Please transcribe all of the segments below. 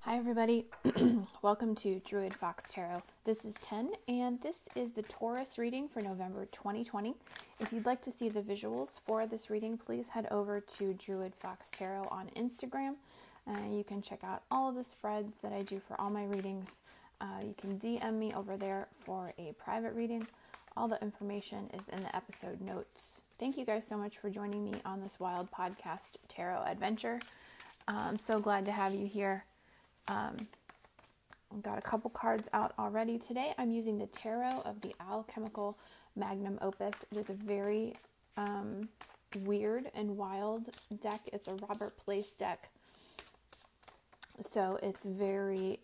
Hi everybody, welcome to Druid Fox Tarot. This is 10 and this is the Taurus reading for November 2020. If you'd like to see the visuals for this reading, please head over to Druid Fox Tarot on Instagram. You can check out all of the spreads that I do for all my readings. You can DM me over there for a private reading. All the information is in the episode notes. Thank you guys so much for joining me on this wild podcast tarot adventure. I'm so glad to have you here. I've got a couple cards out already today. I'm using the Tarot of the Alchemical Magnum Opus. It is a very weird and wild deck. It's a Robert Place deck. So it's very,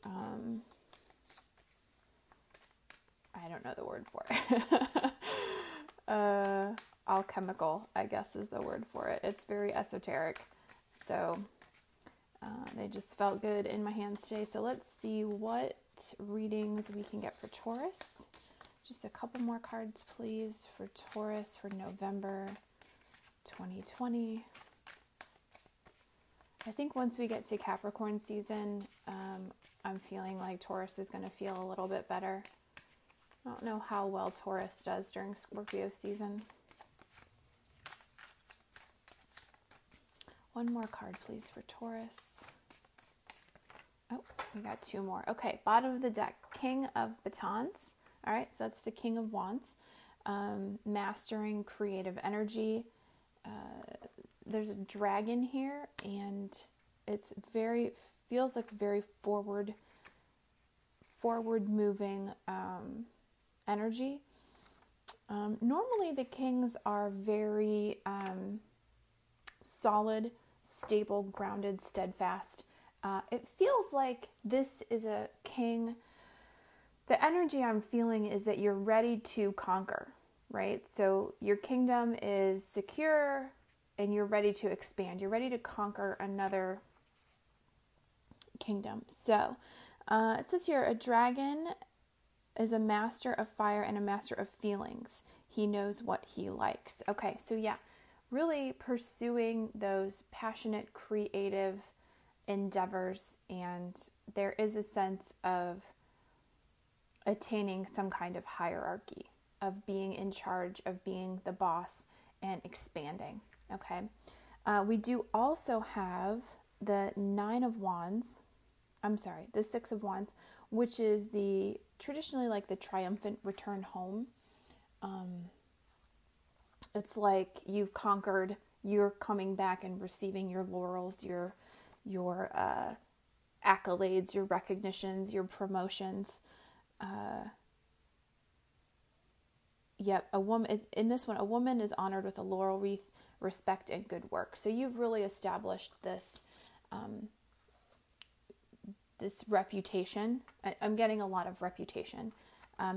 I don't know the word for it. Alchemical, I guess, is the word for it. It's very esoteric. So they just felt good in my hands today. So let's see what readings we can get for Taurus. Just a couple more cards, please, for Taurus for November 2020. I think once we get to Capricorn season, I'm feeling like Taurus is going to feel a little bit better. I don't know how well Taurus does during Scorpio season. One more card, please, for Taurus. Oh, we got two more. Okay, bottom of the deck, King of Batons. All right, so that's the King of Wands. Mastering creative energy. There's a dragon here, and it's feels like very forward-moving energy. Normally, the kings are very solid, stable, grounded, steadfast. It feels like this is a king. The energy I'm feeling is that you're ready to conquer, right? So your kingdom is secure and you're ready to expand. You're ready to conquer another kingdom. So it says here, a dragon is a master of fire and a master of feelings. He knows what he likes. Okay, so yeah, really pursuing those passionate, creative endeavors, and there is a sense of attaining some kind of hierarchy, of being in charge, of being the boss, and expanding. Okay, we do also have the the Six of Wands, which is traditionally like the triumphant return home. It's like you've conquered, you're coming back and receiving your laurels, your accolades, your recognitions, your promotions. A woman in this one, a woman is honored with a laurel wreath, respect, and good work. So you've really established this, this reputation. I'm getting a lot of reputation.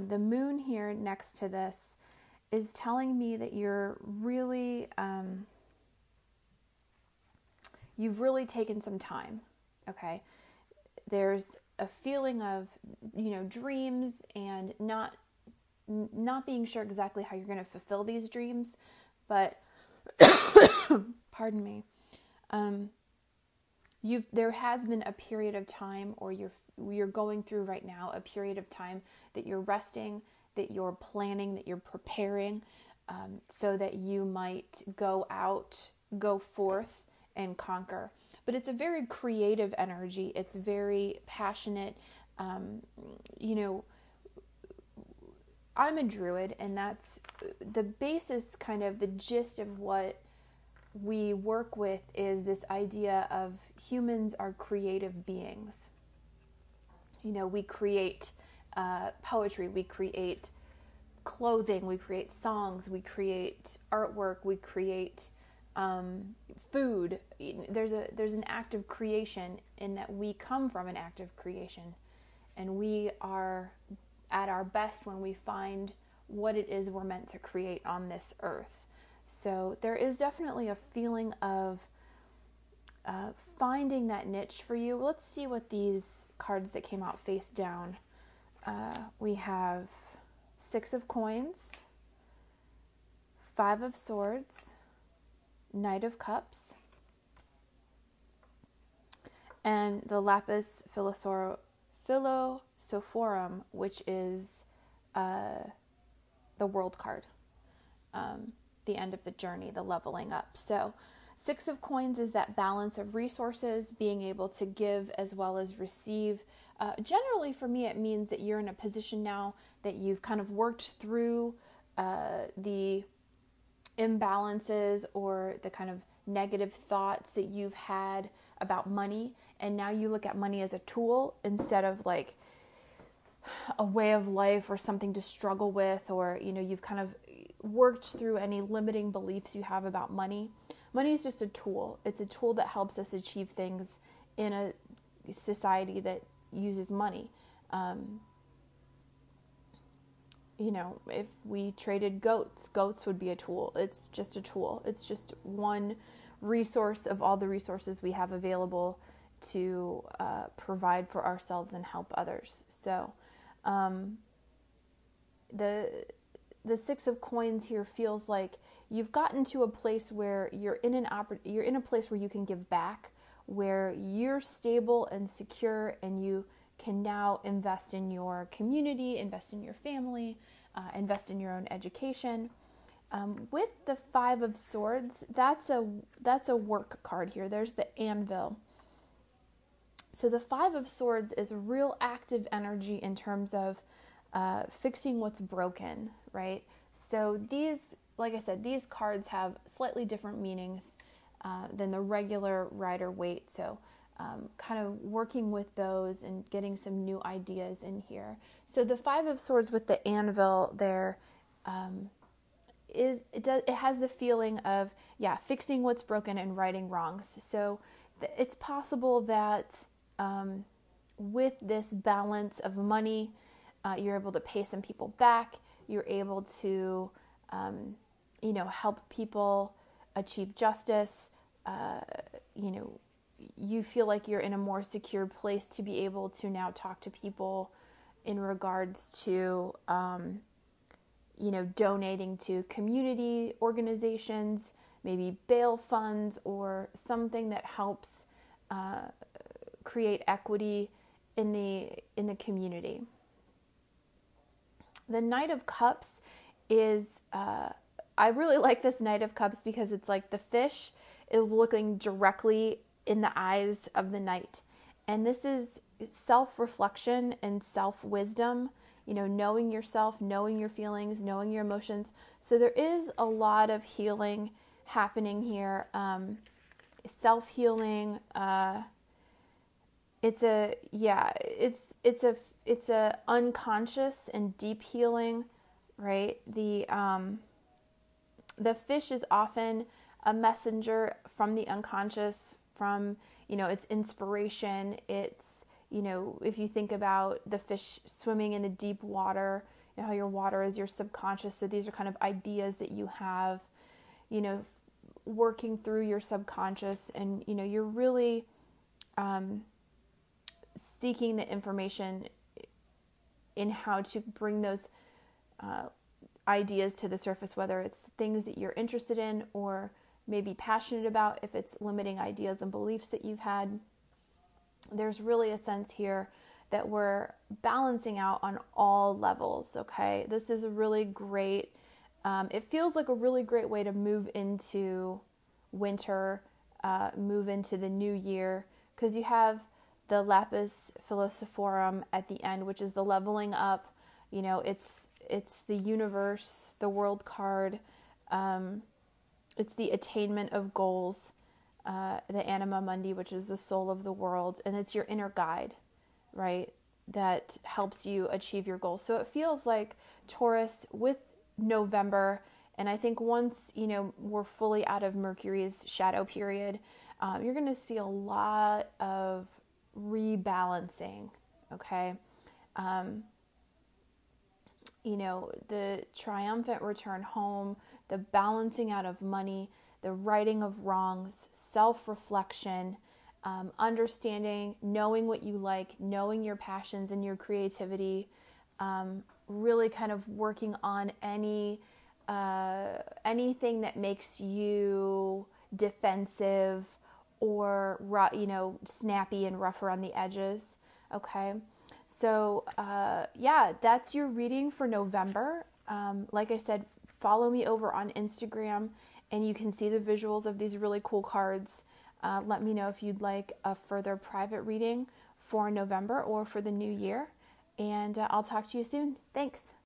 The moon here next to this is telling me that you're really, you've really taken some time, okay? There's a feeling of, dreams and not being sure exactly how you're going to fulfill these dreams, but, pardon me, there has been a period of time, or you're going through right now a period of time that you're resting, that you're planning, that you're preparing, so that you might go forth and conquer. But it's a very creative energy. It's very passionate. I'm a druid, and that's the basis, kind of the gist of what we work with, is this idea of humans are creative beings. We create poetry, we create clothing, we create songs, we create artwork, we create food. There's an act of creation, in that we come from an act of creation, and we are at our best when we find what it is we're meant to create on this earth. So there is definitely a feeling of finding that niche for you. Let's see what these cards that came out face down. We have Six of Coins, Five of Swords, Knight of Cups, and the Lapis Philosophorum, which is the World card, the end of the journey, the leveling up. So Six of Coins is that balance of resources, being able to give as well as receive. Generally for me, it means that you're in a position now that you've kind of worked through the imbalances or the kind of negative thoughts that you've had about money. And now you look at money as a tool instead of like a way of life or something to struggle with, or, you know, you've kind of worked through any limiting beliefs you have about money. Money is just a tool. It's a tool that helps us achieve things in a society that uses money. You know, if we traded goats would be a tool. It's just a tool. It's just one resource of all the resources we have available to provide for ourselves and help others. So the Six of Coins here feels like you've gotten to a place where you're in a place where you can give back, where you're stable and secure, and you can now invest in your community, invest in your family, invest in your own education. With the Five of Swords, that's a work card here. There's the anvil. So the Five of Swords is a real active energy in terms of fixing what's broken, right? So these, like I said, these cards have slightly different meanings than the regular Rider-Waite. So kind of working with those and getting some new ideas in here. So the Five of Swords with the anvil there it has the feeling of, fixing what's broken and righting wrongs. So it's possible that with this balance of money, you're able to pay some people back. You're able to, help people achieve justice. You feel like you're in a more secure place to be able to now talk to people in regards to, donating to community organizations, maybe bail funds or something that helps create equity in the community. The Knight of Cups is, I really like this Knight of Cups because it's like the fish is looking directly in the eyes of the knight. And this is self-reflection and self-wisdom, knowing yourself, knowing your feelings, knowing your emotions. So there is a lot of healing happening here, self-healing. It's a unconscious and deep healing, right? The fish is often a messenger from the unconscious, from, it's inspiration. It's, if you think about the fish swimming in the deep water, how your water is your subconscious. So these are kind of ideas that you have, working through your subconscious, and, you're really, seeking the information in how to bring those ideas to the surface, whether it's things that you're interested in or maybe passionate about, if it's limiting ideas and beliefs that you've had. There's really a sense here that we're balancing out on all levels, okay? This is a really great, it feels like a really great way to move into winter, move into the new year, because you have the Lapis Philosophorum at the end, which is the leveling up. It's the universe, the world card. It's the attainment of goals, the anima mundi, which is the soul of the world. And it's your inner guide, right? That helps you achieve your goals. So it feels like Taurus with November And I think once, we're fully out of Mercury's shadow period, you're going to see a lot of rebalancing, okay? The triumphant return home, the balancing out of money, the righting of wrongs, self-reflection, understanding, knowing what you like, knowing your passions and your creativity, really kind of working on anything that makes you defensive or, snappy and rougher on the edges. Okay. So, that's your reading for November. Like I said, follow me over on Instagram and you can see the visuals of these really cool cards. Let me know if you'd like a further private reading for November or for the new year. And I'll talk to you soon. Thanks.